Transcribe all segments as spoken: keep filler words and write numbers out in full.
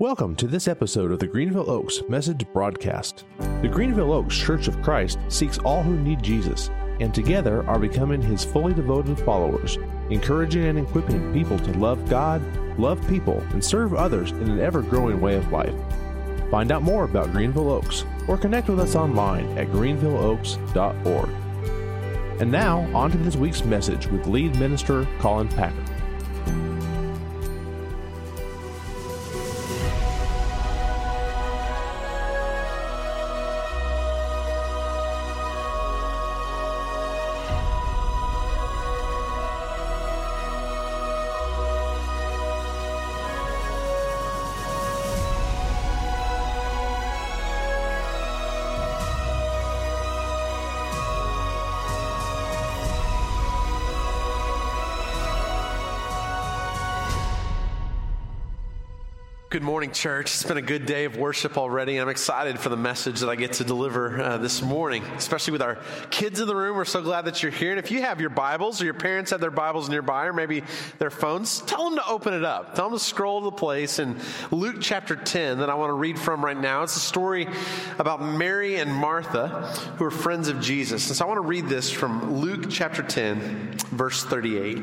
Welcome to this episode of the Greenville Oaks Message Broadcast. The Greenville Oaks Church of Christ seeks all who need Jesus, and together are becoming His fully devoted followers, encouraging and equipping people to love God, love people, and serve others in an ever-growing way of life. Find out more about Greenville Oaks, or connect with us online at greenville oaks dot org. And now, on to this week's message with lead minister Colin Packer. Good morning, church. It's been a good day of worship already. I'm excited for the message that I get to deliver uh, this morning, especially with our kids in the room. We're so glad that you're here. And if you have your Bibles or your parents have their Bibles nearby or maybe their phones, tell them to open it up. Tell them to scroll to the place in Luke chapter ten that I want to read from right now. It's a story about Mary and Martha, who are friends of Jesus. And so I want to read this from Luke chapter ten, verse thirty-eight.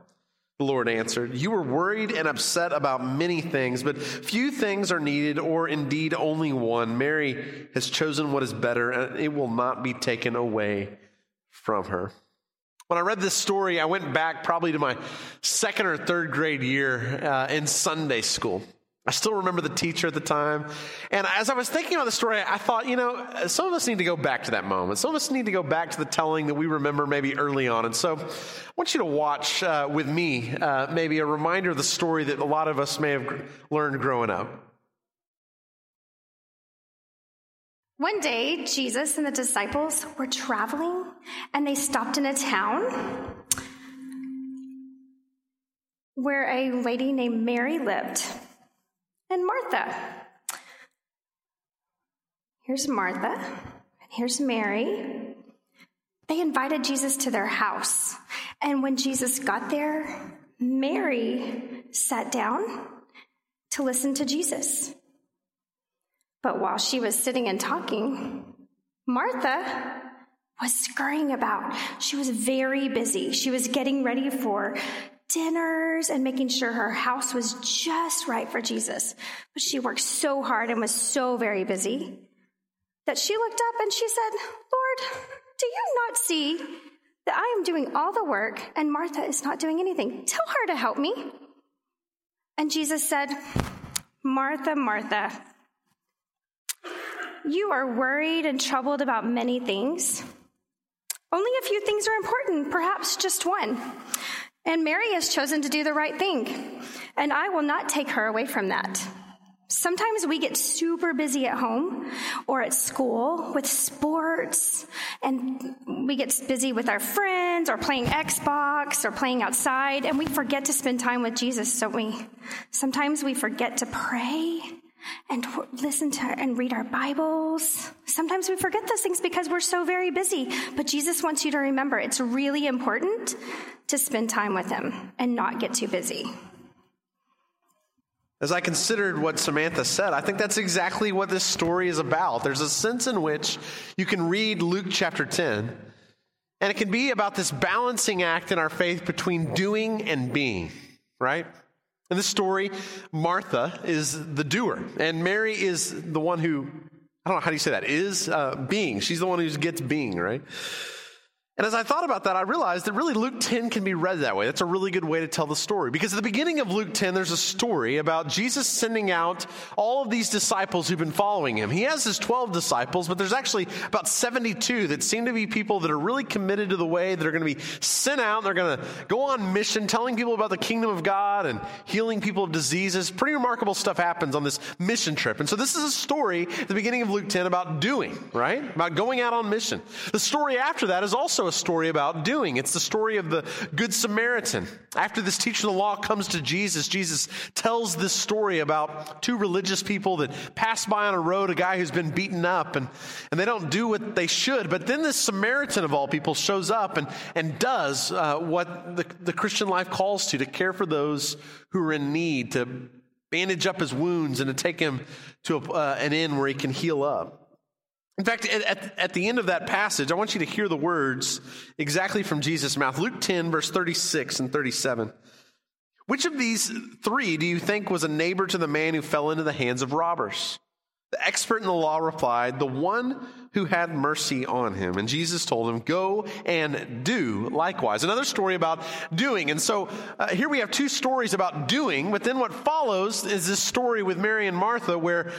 the Lord answered, "you were worried and upset about many things, but few things are needed, or indeed only one. Mary has chosen what is better, and it will not be taken away from her." When I read this story, I went back probably to my second or third grade year uh, in Sunday school. I still remember the teacher at the time. And as I was thinking about the story, I thought, you know, some of us need to go back to that moment. Some of us need to go back to the telling that we remember maybe early on. And so I want you to watch uh, with me uh, maybe a reminder of the story that a lot of us may have gr- learned growing up. One day, Jesus and the disciples were traveling, and they stopped in a town where a lady named Mary lived. And Martha. Here's Martha, and here's Mary. They invited Jesus to their house. And when Jesus got there, Mary sat down to listen to Jesus. But while she was sitting and talking, Martha was scurrying about. She was very busy. She was getting ready for dinners and making sure her house was just right for Jesus. But she worked so hard and was so very busy that she looked up and she said, "Lord, do you not see that I am doing all the work and Martha is not doing anything? Tell her to help me." And Jesus said, "Martha, Martha, you are worried and troubled about many things. Only a few things are important, perhaps just one. And Mary has chosen to do the right thing, and I will not take her away from that." Sometimes we get super busy at home or at school with sports, and we get busy with our friends or playing Xbox or playing outside, and we forget to spend time with Jesus, don't we? Sometimes we forget to pray and listen to and read our Bibles. Sometimes we forget those things because we're so very busy. But Jesus wants you to remember it's really important to spend time with him and not get too busy. As I considered what Samantha said, I think that's exactly what this story is about. There's a sense in which you can read Luke chapter ten, and it can be about this balancing act in our faith between doing and being, right? In this story, Martha is the doer, and Mary is the one who, I don't know, how do you say that, is uh, being. She's the one who gets being, right? And as I thought about that, I realized that really Luke ten can be read that way. That's a really good way to tell the story. Because at the beginning of Luke ten, there's a story about Jesus sending out all of these disciples who've been following him. He has his twelve disciples, but there's actually about seventy-two that seem to be people that are really committed to the way, that are going to be sent out. They're going to go on mission, telling people about the kingdom of God and healing people of diseases. Pretty remarkable stuff happens on this mission trip. And so this is a story at the beginning of Luke ten about doing, right? About going out on mission. The story after that is also a story about doing. It's the story of the Good Samaritan. After this teacher of the law comes to Jesus, Jesus tells this story about two religious people that pass by on a road, a guy who's been beaten up, and, and they don't do what they should. But then this Samaritan of all people shows up and, and does uh, what the, the Christian life calls to, to care for those who are in need, to bandage up his wounds and to take him to a, uh, an inn where he can heal up. In fact, at, at the end of that passage, I want you to hear the words exactly from Jesus' mouth. Luke ten, verse thirty-six and thirty-seven. Which of these three do you think was a neighbor to the man who fell into the hands of robbers? The expert in the law replied, the one who had mercy on him. And Jesus told him, go and do likewise. Another story about doing. And so uh, here we have two stories about doing, but then what follows is this story with Mary and Martha where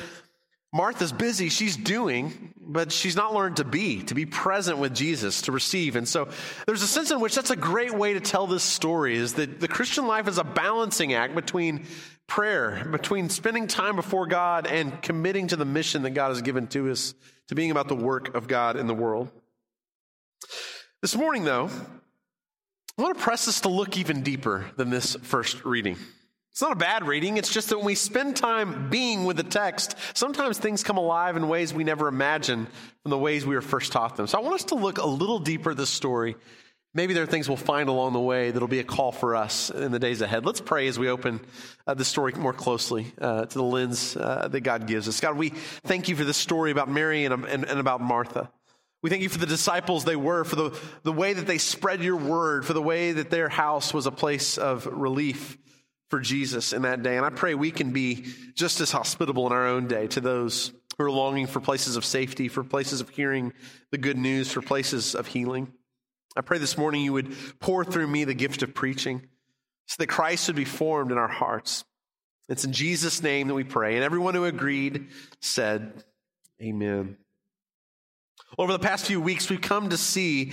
Martha's busy, she's doing, but she's not learned to be, to be present with Jesus, to receive. And so there's a sense in which that's a great way to tell this story, is that the Christian life is a balancing act between prayer, between spending time before God and committing to the mission that God has given to us, to being about the work of God in the world. This morning, though, I want to press us to look even deeper than this first reading. It's not a bad reading. It's just that when we spend time being with the text, sometimes things come alive in ways we never imagined from the ways we were first taught them. So I want us to look a little deeper at this story. Maybe there are things we'll find along the way that'll be a call for us in the days ahead. Let's pray as we open uh, the story more closely uh, to the lens uh, that God gives us. God, we thank you for this story about Mary and, and, and about Martha. We thank you for the disciples they were, for the, the way that they spread your word, for the way that their house was a place of relief for Jesus in that day. And I pray we can be just as hospitable in our own day to those who are longing for places of safety, for places of hearing the good news, for places of healing. I pray this morning you would pour through me the gift of preaching so that Christ would be formed in our hearts. It's in Jesus' name that we pray. And everyone who agreed said, amen. Over the past few weeks, we've come to see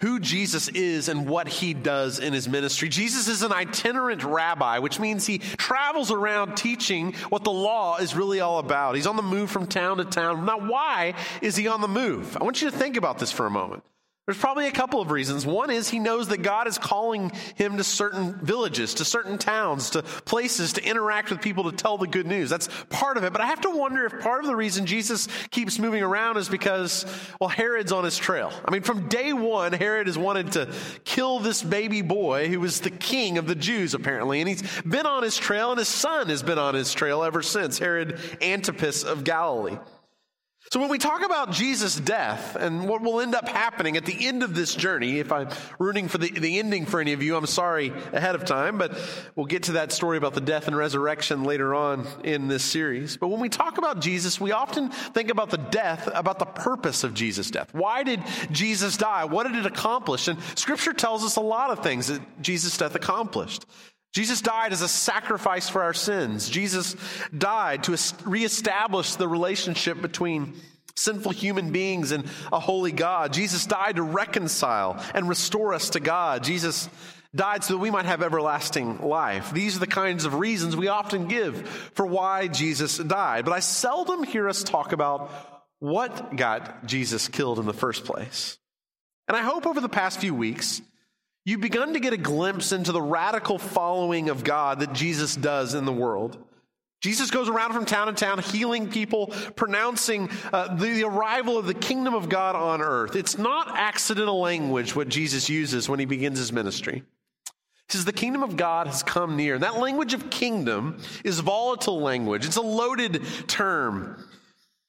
who Jesus is and what he does in his ministry. Jesus is an itinerant rabbi, which means he travels around teaching what the law is really all about. He's on the move from town to town. Now, why is he on the move? I want you to think about this for a moment. There's probably a couple of reasons. One is he knows that God is calling him to certain villages, to certain towns, to places, to interact with people, to tell the good news. That's part of it. But I have to wonder if part of the reason Jesus keeps moving around is because, well, Herod's on his trail. I mean, from day one, Herod has wanted to kill this baby boy who was the king of the Jews, apparently. And he's been on his trail, and his son has been on his trail ever since, Herod Antipas of Galilee. So when we talk about Jesus' death and what will end up happening at the end of this journey, if I'm rooting for the, the ending for any of you, I'm sorry ahead of time, but we'll get to that story about the death and resurrection later on in this series. But when we talk about Jesus, we often think about the death, about the purpose of Jesus' death. Why did Jesus die? What did it accomplish? And Scripture tells us a lot of things that Jesus' death accomplished. Jesus died as a sacrifice for our sins. Jesus died to reestablish the relationship between sinful human beings and a holy God. Jesus died to reconcile and restore us to God. Jesus died so that we might have everlasting life. These are the kinds of reasons we often give for why Jesus died. But I seldom hear us talk about what got Jesus killed in the first place. And I hope over the past few weeks, you've begun to get a glimpse into the radical following of God that Jesus does in the world. Jesus goes around from town to town healing people, pronouncing uh, the, the arrival of the kingdom of God on earth. It's not accidental language what Jesus uses when he begins his ministry. He says, the kingdom of God has come near. And that language of kingdom is volatile language. It's a loaded term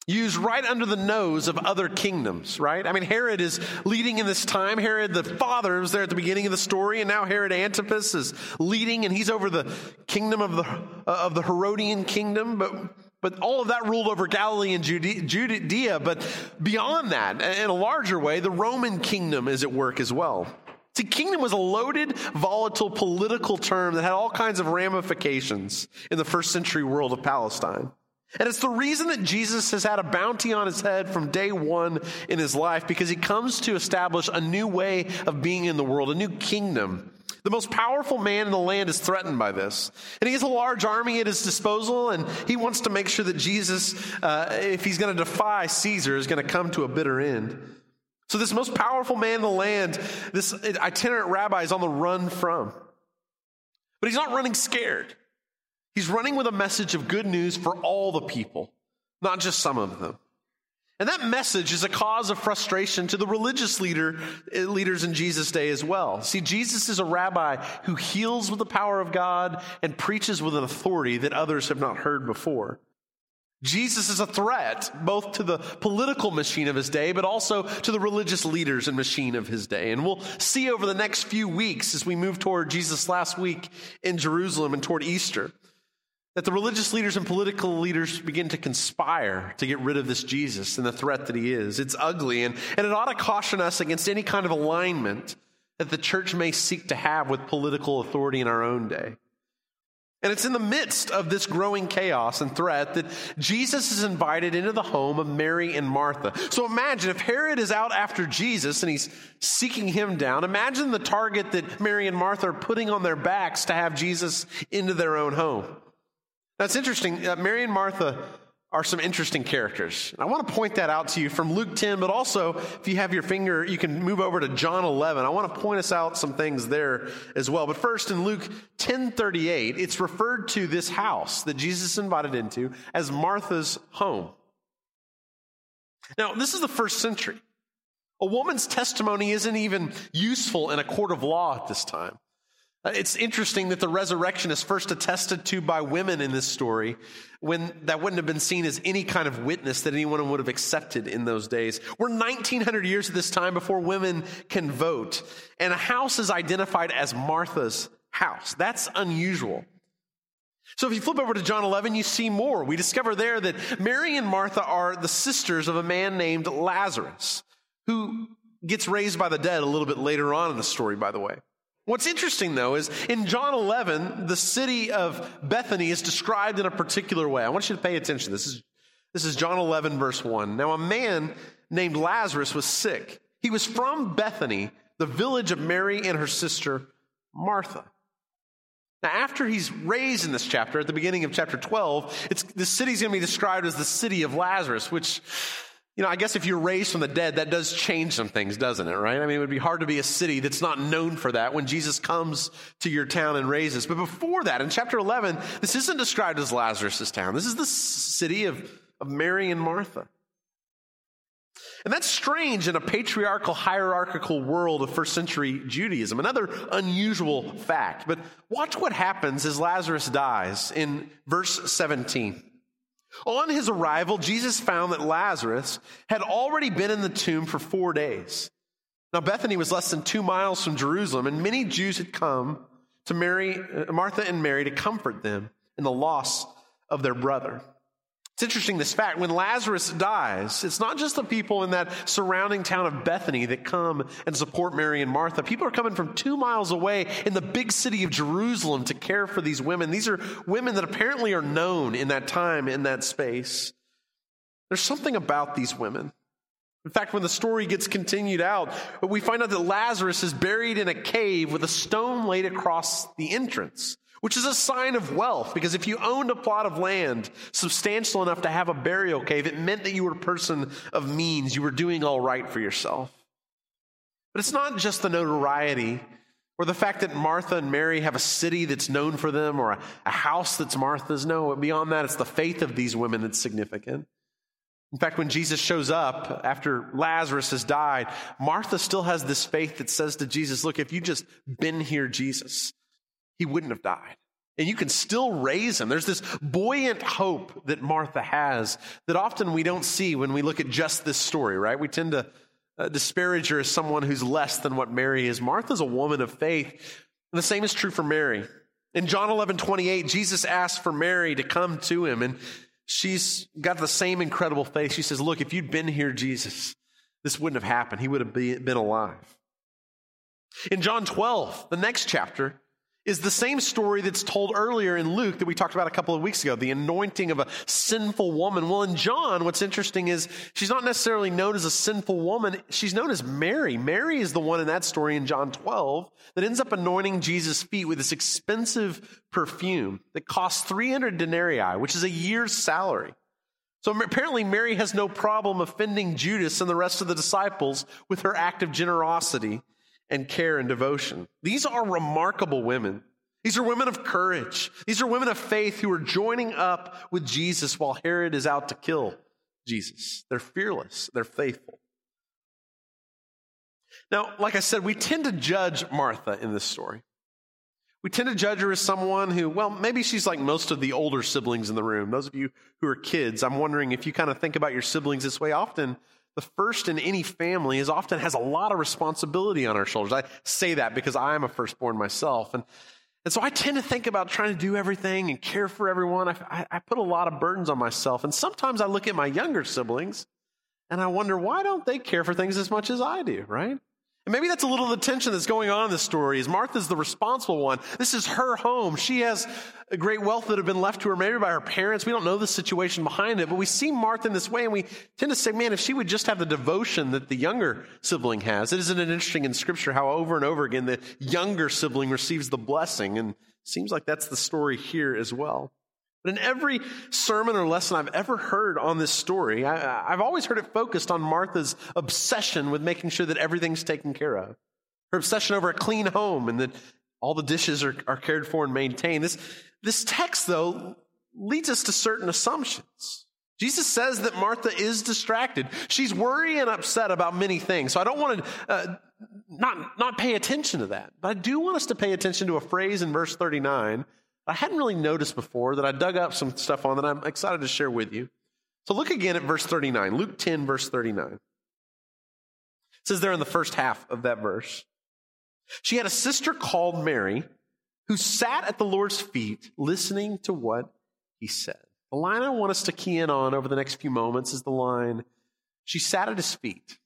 used right under the nose of other kingdoms, right? I mean, Herod is leading in this time. Herod the father was there at the beginning of the story, and now Herod Antipas is leading, and he's over the kingdom of the, uh, of the Herodian kingdom. But But all of that ruled over Galilee and Judea. But beyond that, in a larger way, the Roman kingdom is at work as well. See, kingdom was a loaded, volatile political term that had all kinds of ramifications in the first century world of Palestine. And it's the reason that Jesus has had a bounty on his head from day one in his life, because he comes to establish a new way of being in the world, a new kingdom. The most powerful man in the land is threatened by this. And he has a large army at his disposal, and he wants to make sure that Jesus, uh, if he's going to defy Caesar, is going to come to a bitter end. So this most powerful man in the land, this itinerant rabbi, is on the run from. But he's not running scared. He's running with a message of good news for all the people, not just some of them. And that message is a cause of frustration to the religious leader, leaders in Jesus' day as well. See, Jesus is a rabbi who heals with the power of God and preaches with an authority that others have not heard before. Jesus is a threat both to the political machine of his day, but also to the religious leaders and machine of his day. And we'll see over the next few weeks as we move toward Jesus' last week in Jerusalem and toward Easter, that the religious leaders and political leaders begin to conspire to get rid of this Jesus and the threat that he is. It's ugly, and, and it ought to caution us against any kind of alignment that the church may seek to have with political authority in our own day. And it's in the midst of this growing chaos and threat that Jesus is invited into the home of Mary and Martha. So imagine if Herod is out after Jesus and he's seeking him down. Imagine the target that Mary and Martha are putting on their backs to have Jesus into their own home. That's interesting. Uh, Mary and Martha are some interesting characters. I want to point that out to you from Luke ten, but also if you have your finger, you can move over to John eleven. I want to point us out some things there as well. But first, in Luke ten thirty-eight, it's referred to this house that Jesus invited into as Martha's home. Now, this is the first century. A woman's testimony isn't even useful in a court of law at this time. It's interesting that the resurrection is first attested to by women in this story, when that wouldn't have been seen as any kind of witness that anyone would have accepted in those days. We're nineteen hundred years at this time before women can vote, and a house is identified as Martha's house. That's unusual. So if you flip over to John eleven, you see more. We discover there that Mary and Martha are the sisters of a man named Lazarus, who gets raised by the dead a little bit later on in the story, by the way. What's interesting, though, is in John eleven, the city of Bethany is described in a particular way. I want you to pay attention. This is, this is John eleven, verse one. Now, a man named Lazarus was sick. He was from Bethany, the village of Mary and her sister Martha. Now, after he's raised in this chapter, at the beginning of chapter twelve, it's, the city's going to be described as the city of Lazarus, which... You know, I guess if you're raised from the dead, that does change some things, doesn't it, right? I mean, it would be hard to be a city that's not known for that when Jesus comes to your town and raises. But before that, in chapter eleven, this isn't described as Lazarus' town. This is the city of, of Mary and Martha. And that's strange in a patriarchal, hierarchical world of first century Judaism, another unusual fact. But watch what happens as Lazarus dies in verse seventeen. On his arrival, Jesus found that Lazarus had already been in the tomb for four days. Now, Bethany was less than two miles from Jerusalem, and many Jews had come to Mary, Martha and Mary to comfort them in the loss of their brother. It's interesting, this fact, when Lazarus dies, it's not just the people in that surrounding town of Bethany that come and support Mary and Martha. People are coming from two miles away in the big city of Jerusalem to care for these women. These are women that apparently are known in that time, in that space. There's something about these women. In fact, when the story gets continued out, we find out that Lazarus is buried in a cave with a stone laid across the entrance, which is a sign of wealth, because if you owned a plot of land substantial enough to have a burial cave, it meant that you were a person of means. You were doing all right for yourself. But it's not just the notoriety or the fact that Martha and Mary have a city that's known for them or a, a house that's Martha's. No, beyond that, it's the faith of these women that's significant. In fact, when Jesus shows up after Lazarus has died, Martha still has this faith that says to Jesus, look, if you just been here, Jesus, he wouldn't have died. And you can still raise him. There's this buoyant hope that Martha has that often we don't see when we look at just this story, right? We tend to uh, disparage her as someone who's less than what Mary is. Martha's a woman of faith. And the same is true for Mary. In John eleven twenty-eight, Jesus asked for Mary to come to him, and she's got the same incredible faith. She says, look, if you'd been here, Jesus, this wouldn't have happened. He would have been alive. In John twelve, the next chapter, is the same story that's told earlier in Luke that we talked about a couple of weeks ago, the anointing of a sinful woman. Well, in John, what's interesting is she's not necessarily known as a sinful woman. She's known as Mary. Mary is the one in that story in John twelve that ends up anointing Jesus' feet with this expensive perfume that costs three hundred denarii, which is a year's salary. So apparently Mary has no problem offending Judas and the rest of the disciples with her act of generosity and care and devotion. These are remarkable women. These are women of courage. These are women of faith who are joining up with Jesus while Herod is out to kill Jesus. They're fearless. They're faithful. Now, like I said, we tend to judge Martha in this story. We tend to judge her as someone who, well, maybe she's like most of the older siblings in the room. Those of you who are kids, I'm wondering if you kind of think about your siblings this way. Often, the first in any family is often has a lot of responsibility on our shoulders. I say that because I'm a firstborn myself. And, and so I tend to think about trying to do everything and care for everyone. I, I put a lot of burdens on myself. And sometimes I look at my younger siblings and I wonder, why don't they care for things as much as I do, right? And maybe that's a little of the tension that's going on in this story is Martha's the responsible one. This is her home. She has a great wealth that have been left to her maybe by her parents. We don't know the situation behind it, but we see Martha in this way and we tend to say, man, if she would just have the devotion that the younger sibling has. Isn't it interesting in Scripture how over and over again the younger sibling receives the blessing? And it seems like that's the story here as well. But in every sermon or lesson I've ever heard on this story, I, I've always heard it focused on Martha's obsession with making sure that everything's taken care of. Her obsession over a clean home and that all the dishes are, are cared for and maintained. This, this text, though, leads us to certain assumptions. Jesus says that Martha is distracted. She's worried and upset about many things. So I don't want to uh, not, not pay attention to that. But I do want us to pay attention to a phrase in verse thirty-nine I hadn't really noticed before that I dug up some stuff on that I'm excited to share with you. So look again at verse thirty-nine, Luke ten, verse thirty-nine. It says there in the first half of that verse, she had a sister called Mary who sat at the Lord's feet listening to what he said. The line I want us to key in on over the next few moments is the line, she sat at his feet.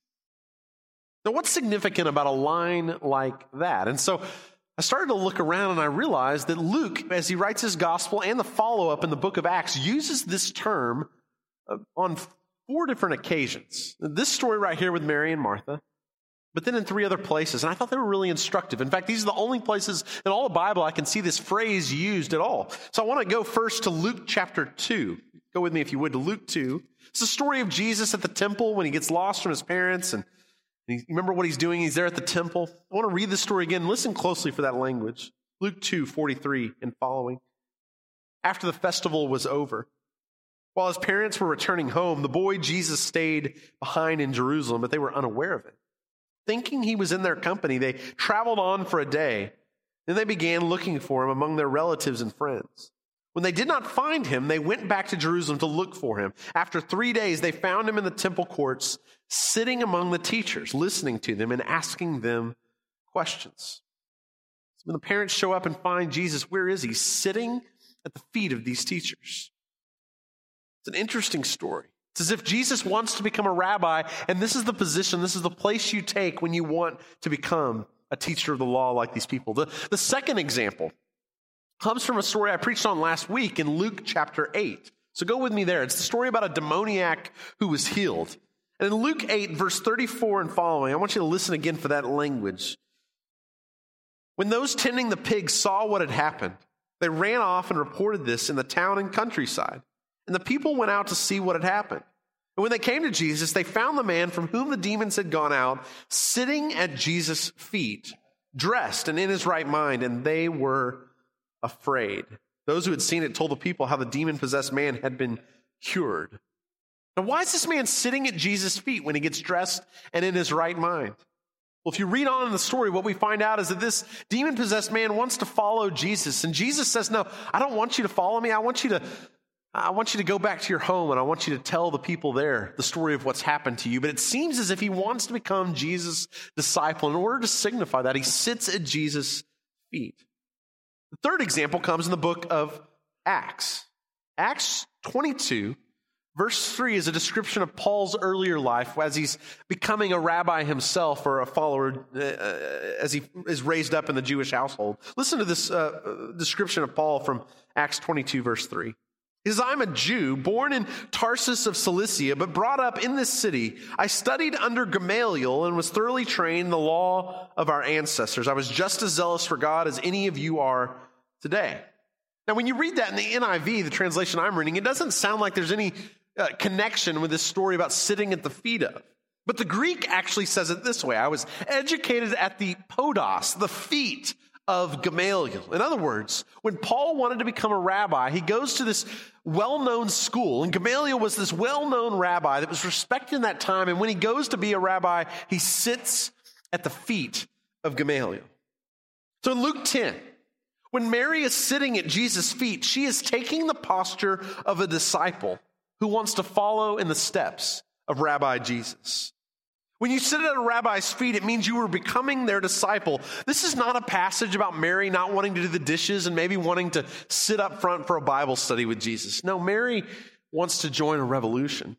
Now what's significant about a line like that? And so I started to look around and I realized that Luke, as he writes his gospel and the follow-up in the book of Acts, uses this term on four different occasions. This story right here with Mary and Martha, but then in three other places. And I thought they were really instructive. In fact, these are the only places in all the Bible I can see this phrase used at all. So I want to go first to Luke chapter two. Go with me, if you would, to Luke two. It's the story of Jesus at the temple when he gets lost from his parents and You remember what he's doing? He's there at the temple. I want to read this story again. Listen closely for that language. Luke two, forty-three and following. After the festival was over, while his parents were returning home, the boy Jesus stayed behind in Jerusalem, but they were unaware of it. Thinking he was in their company, they traveled on for a day. Then they began looking for him among their relatives and friends. When they did not find him, they went back to Jerusalem to look for him. After three days, they found him in the temple courts, sitting among the teachers, listening to them and asking them questions. So when the parents show up and find Jesus, where is he? Sitting at the feet of these teachers. It's an interesting story. It's as if Jesus wants to become a rabbi, and this is the position, this is the place you take when you want to become a teacher of the law like these people. The, the second example comes from a story I preached on last week in Luke chapter eight. So go with me there. It's the story about a demoniac who was healed. And in Luke eight, verse thirty-four and following, I want you to listen again for that language. When those tending the pigs saw what had happened, they ran off and reported this in the town and countryside. And the people went out to see what had happened. And when they came to Jesus, they found the man from whom the demons had gone out, sitting at Jesus' feet, dressed and in his right mind, and they were afraid. Those who had seen it told the people how the demon-possessed man had been cured. Now, why is this man sitting at Jesus' feet when he gets dressed and in his right mind? Well, if you read on in the story, what we find out is that this demon-possessed man wants to follow Jesus. And Jesus says, no, I don't want you to follow me. I want you to, I want you to go back to your home and I want you to tell the people there the story of what's happened to you. But it seems as if he wants to become Jesus' disciple. In order to signify that, he sits at Jesus' feet. The third example comes in the book of Acts. Acts twenty-two, verse three is a description of Paul's earlier life as he's becoming a rabbi himself or a follower uh, as he is raised up in the Jewish household. Listen to this uh, description of Paul from Acts twenty-two, verse three. He says, I'm a Jew, born in Tarsus of Cilicia, but brought up in this city. I studied under Gamaliel and was thoroughly trained in the law of our ancestors. I was just as zealous for God as any of you are today. Now, when you read that in the N I V, the translation I'm reading, it doesn't sound like there's any uh, connection with this story about sitting at the feet of. But the Greek actually says it this way. I was educated at the podos, the feet of Gamaliel. In other words, when Paul wanted to become a rabbi, he goes to this well-known school, and Gamaliel was this well-known rabbi that was respected in that time, and when he goes to be a rabbi, he sits at the feet of Gamaliel. So in Luke ten, when Mary is sitting at Jesus' feet, she is taking the posture of a disciple who wants to follow in the steps of Rabbi Jesus. When you sit at a rabbi's feet, it means you are becoming their disciple. This is not a passage about Mary not wanting to do the dishes and maybe wanting to sit up front for a Bible study with Jesus. No, Mary wants to join a revolution.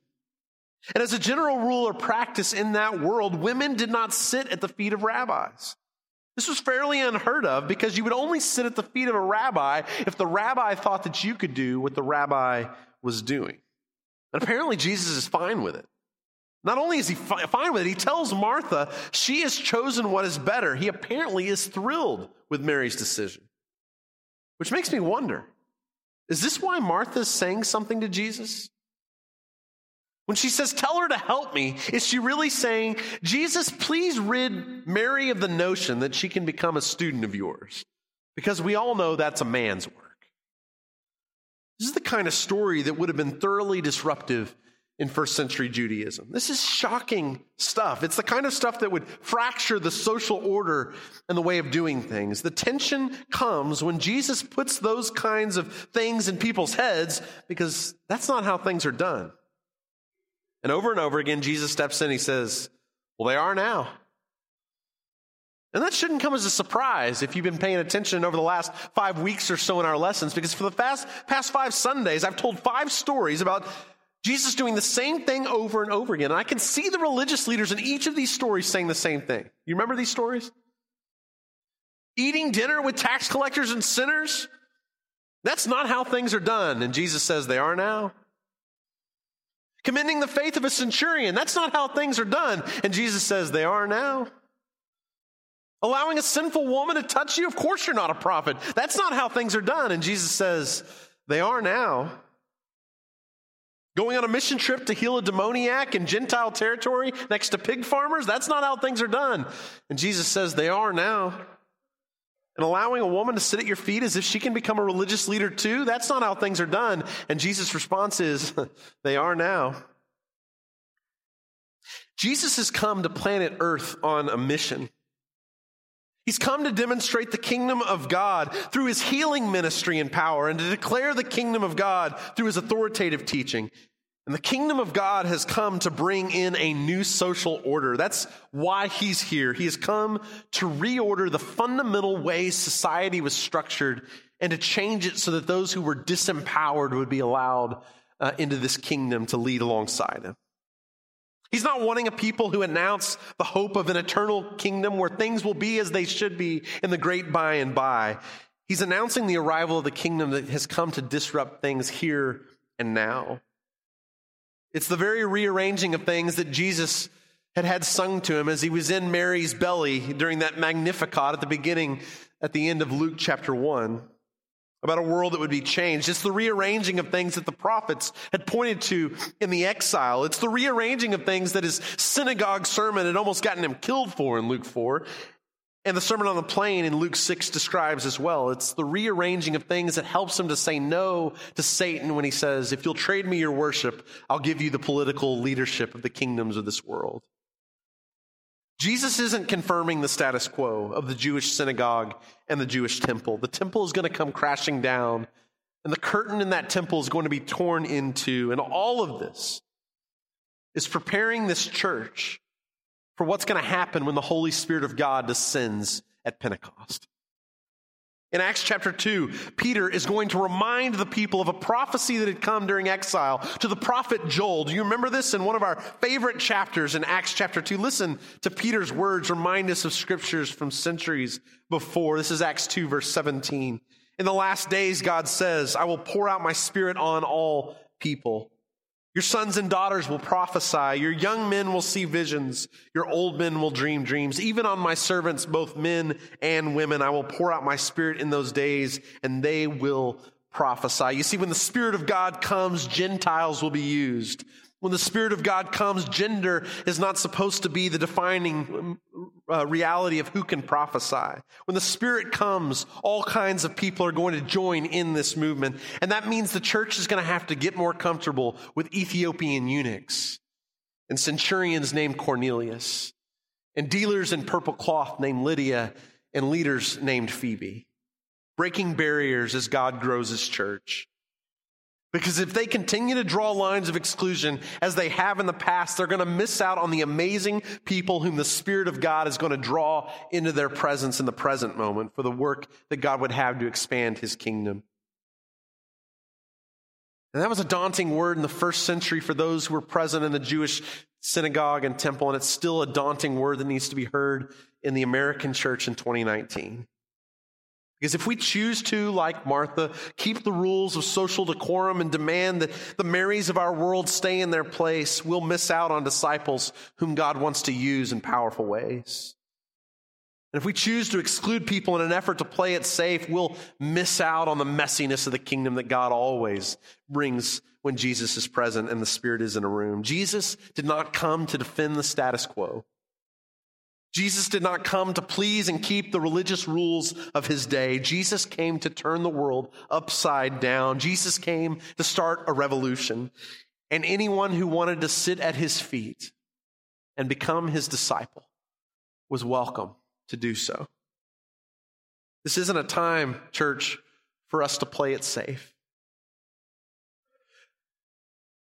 And as a general rule or practice in that world, women did not sit at the feet of rabbis. This was fairly unheard of because you would only sit at the feet of a rabbi if the rabbi thought that you could do what the rabbi was doing. And apparently Jesus is fine with it. Not only is he fine with it, he tells Martha she has chosen what is better. He apparently is thrilled with Mary's decision, which makes me wonder, is this why Martha's saying something to Jesus? When she says, tell her to help me, is she really saying, Jesus, please rid Mary of the notion that she can become a student of yours? Because we all know that's a man's work. This is the kind of story that would have been thoroughly disruptive in first century Judaism. This is shocking stuff. It's the kind of stuff that would fracture the social order and the way of doing things. The tension comes when Jesus puts those kinds of things in people's heads because that's not how things are done. And over and over again, Jesus steps in, he says, well, they are now. And that shouldn't come as a surprise if you've been paying attention over the last five weeks or so in our lessons, because for the past, past five Sundays, I've told five stories about Jesus doing the same thing over and over again. And I can see the religious leaders in each of these stories saying the same thing. You remember these stories? Eating dinner with tax collectors and sinners? That's not how things are done. And Jesus says they are now. Commending the faith of a centurion? That's not how things are done. And Jesus says they are now. Allowing a sinful woman to touch you? Of course you're not a prophet. That's not how things are done. And Jesus says they are now. Going on a mission trip to heal a demoniac in Gentile territory next to pig farmers? That's not how things are done. And Jesus says they are now. And allowing a woman to sit at your feet as if she can become a religious leader too? That's not how things are done. And Jesus' response is, they are now. Jesus has come to planet Earth on a mission. He's come to demonstrate the kingdom of God through his healing ministry and power, and to declare the kingdom of God through his authoritative teaching. And the kingdom of God has come to bring in a new social order. That's why he's here. He has come to reorder the fundamental ways society was structured and to change it so that those who were disempowered would be allowed uh, into this kingdom to lead alongside him. He's not wanting a people who announce the hope of an eternal kingdom where things will be as they should be in the great by and by. He's announcing the arrival of the kingdom that has come to disrupt things here and now. It's the very rearranging of things that Jesus had had sung to him as he was in Mary's belly during that Magnificat at the beginning, at the end of Luke chapter one, about a world that would be changed. It's the rearranging of things that the prophets had pointed to in the exile. It's the rearranging of things that his synagogue sermon had almost gotten him killed for in Luke four. And the Sermon on the Plain in Luke six describes as well. It's the rearranging of things that helps him to say no to Satan when he says, if you'll trade me your worship, I'll give you the political leadership of the kingdoms of this world. Jesus isn't confirming the status quo of the Jewish synagogue and the Jewish temple. The temple is going to come crashing down, and the curtain in that temple is going to be torn in two. And all of this is preparing this church for what's going to happen when the Holy Spirit of God descends at Pentecost. In Acts chapter two, Peter is going to remind the people of a prophecy that had come during exile to the prophet Joel. Do you remember this? In one of our favorite chapters in Acts chapter two, listen to Peter's words, remind us of scriptures from centuries before. This is Acts two, verse seventeen. In the last days, God says, I will pour out my spirit on all people. Your sons and daughters will prophesy. Your young men will see visions. Your old men will dream dreams. Even on my servants, both men and women, I will pour out my spirit in those days, and they will prophesy. You see, when the Spirit of God comes, Gentiles will be used. When the Spirit of God comes, gender is not supposed to be the defining uh, reality of who can prophesy. When the Spirit comes, all kinds of people are going to join in this movement. And that means the church is going to have to get more comfortable with Ethiopian eunuchs and centurions named Cornelius and dealers in purple cloth named Lydia and leaders named Phoebe. Breaking barriers as God grows his church. Because if they continue to draw lines of exclusion as they have in the past, they're going to miss out on the amazing people whom the Spirit of God is going to draw into their presence in the present moment for the work that God would have to expand his kingdom. And that was a daunting word in the first century for those who were present in the Jewish synagogue and temple, and it's still a daunting word that needs to be heard in the American church in twenty nineteen. Because if we choose to, like Martha, keep the rules of social decorum and demand that the Marys of our world stay in their place, we'll miss out on disciples whom God wants to use in powerful ways. And if we choose to exclude people in an effort to play it safe, we'll miss out on the messiness of the kingdom that God always brings when Jesus is present and the Spirit is in a room. Jesus did not come to defend the status quo. Jesus did not come to please and keep the religious rules of his day. Jesus came to turn the world upside down. Jesus came to start a revolution. And anyone who wanted to sit at his feet and become his disciple was welcome to do so. This isn't a time, church, for us to play it safe.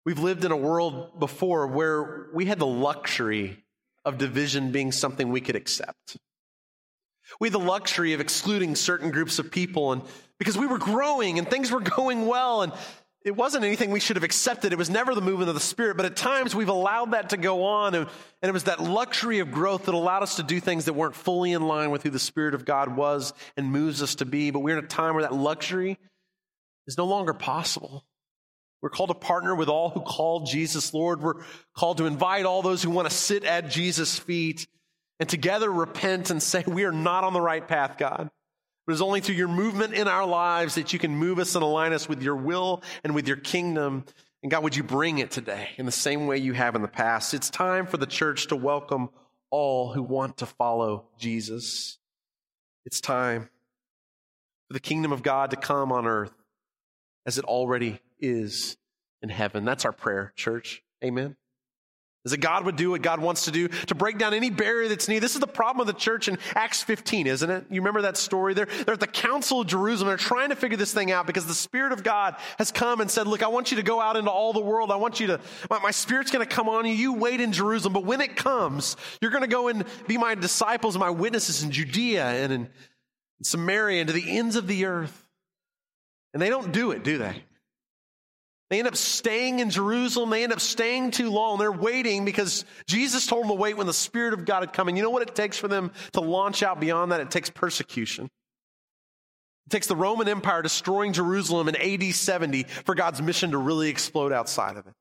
We've lived in a world before where we had the luxury of division being something we could accept. We had the luxury of excluding certain groups of people, and because we were growing and things were going well, and it wasn't anything we should have accepted. It was never the movement of the Spirit, but at times we've allowed that to go on, and, and it was that luxury of growth that allowed us to do things that weren't fully in line with who the Spirit of God was and moves us to be, but we're in a time where that luxury is no longer possible. We're called to partner with all who call Jesus Lord. We're called to invite all those who want to sit at Jesus' feet and together repent and say, we are not on the right path, God. It is only through your movement in our lives that you can move us and align us with your will and with your kingdom. And God, would you bring it today in the same way you have in the past? It's time for the church to welcome all who want to follow Jesus. It's time for the kingdom of God to come on earth as it already is in heaven. That's our prayer, church. Amen. Is that God would do what God wants to do to break down any barrier that's needed. This is the problem of the church in Acts fifteen, isn't it? You remember that story? They're, they're at the Council of Jerusalem. They're trying to figure this thing out because the Spirit of God has come and said, look, I want you to go out into all the world. I want you to, my, my Spirit's going to come on you. You wait in Jerusalem. But when it comes, you're going to go and be my disciples, my witnesses in Judea and in Samaria and to the ends of the earth. And they don't do it, do they? They end up staying in Jerusalem. They end up staying too long. They're waiting because Jesus told them to wait when the Spirit of God had come. And you know what it takes for them to launch out beyond that? It takes persecution. It takes the Roman Empire destroying Jerusalem in A D seventy for God's mission to really explode outside of it.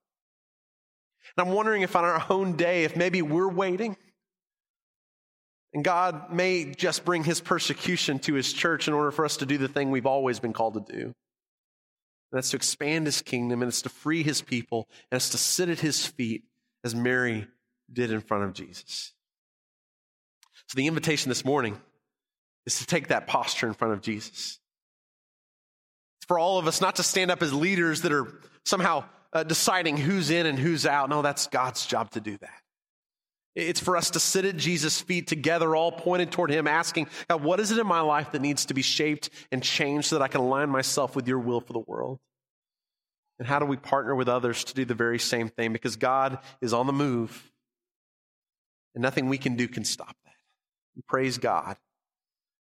And I'm wondering if on our own day, if maybe we're waiting and God may just bring his persecution to his church in order for us to do the thing we've always been called to do. And that's to expand his kingdom, and it's to free his people, and it's to sit at his feet as Mary did in front of Jesus. So the invitation this morning is to take that posture in front of Jesus. It's for all of us not to stand up as leaders that are somehow uh, deciding who's in and who's out. No, that's God's job to do that. It's for us to sit at Jesus' feet together, all pointed toward him, asking, God, what is it in my life that needs to be shaped and changed so that I can align myself with your will for the world? And how do we partner with others to do the very same thing? Because God is on the move, and nothing we can do can stop that. We praise God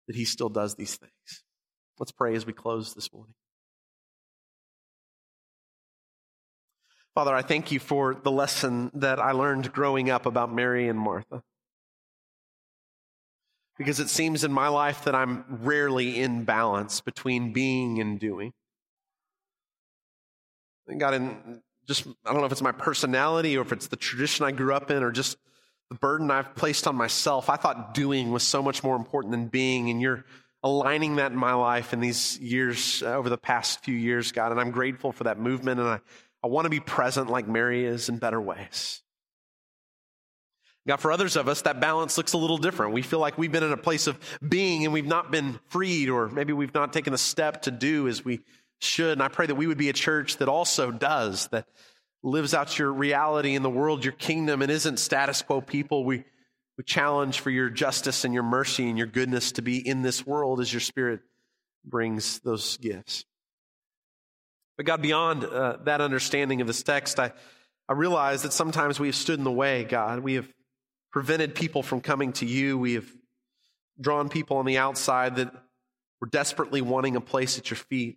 that he still does these things. Let's pray as we close this morning. Father, I thank you for the lesson that I learned growing up about Mary and Martha. Because it seems in my life that I'm rarely in balance between being and doing. And God, in just, I don't know if it's my personality or if it's the tradition I grew up in or just the burden I've placed on myself. I thought doing was so much more important than being, and you're aligning that in my life in these years, uh, over the past few years, God, and I'm grateful for that movement, and I, I want to be present like Mary is in better ways. God, for others of us, that balance looks a little different. We feel like we've been in a place of being and we've not been freed, or maybe we've not taken the step to do as we should. And I pray that we would be a church that also does, that lives out your reality in the world, your kingdom, and isn't status quo people. We, we challenge for your justice and your mercy and your goodness to be in this world as your Spirit brings those gifts. But God, beyond uh, that understanding of this text, I, I realize that sometimes we have stood in the way, God. We have prevented people from coming to you. We have drawn people on the outside that were desperately wanting a place at your feet.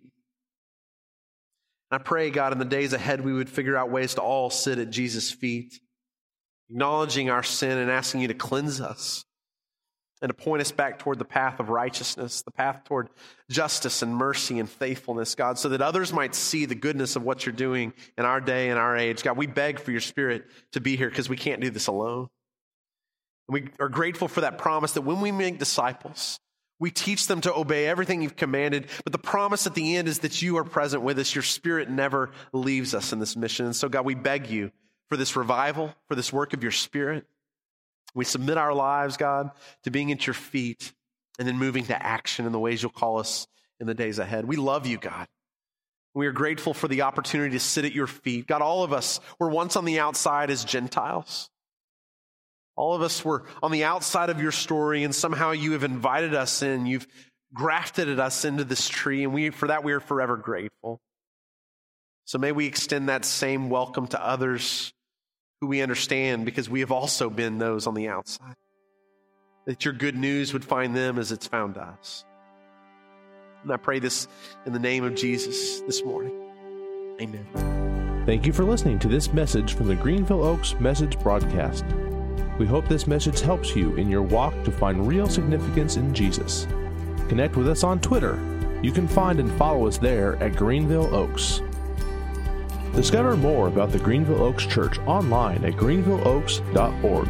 And I pray, God, in the days ahead, we would figure out ways to all sit at Jesus' feet, acknowledging our sin and asking you to cleanse us and to point us back toward the path of righteousness, the path toward justice and mercy and faithfulness, God, so that others might see the goodness of what you're doing in our day and our age. God, we beg for your Spirit to be here because we can't do this alone. And we are grateful for that promise that when we make disciples, we teach them to obey everything you've commanded, but the promise at the end is that you are present with us. Your Spirit never leaves us in this mission. And so, God, we beg you for this revival, for this work of your Spirit. We submit our lives, God, to being at your feet and then moving to action in the ways you'll call us in the days ahead. We love you, God. We are grateful for the opportunity to sit at your feet. God, all of us were once on the outside as Gentiles. All of us were on the outside of your story, and somehow you have invited us in. You've grafted us into this tree, and we, for that we are forever grateful. So may we extend that same welcome to others who we understand, because we have also been those on the outside, that your good news would find them as it's found us. And I pray this in the name of Jesus this morning. Amen. Thank you for listening to this message from the Greenville Oaks Message Broadcast. We hope this message helps you in your walk to find real significance in Jesus. Connect with us on Twitter. You can find and follow us there at Greenville Oaks. Discover more about the Greenville Oaks Church online at greenville oaks dot org.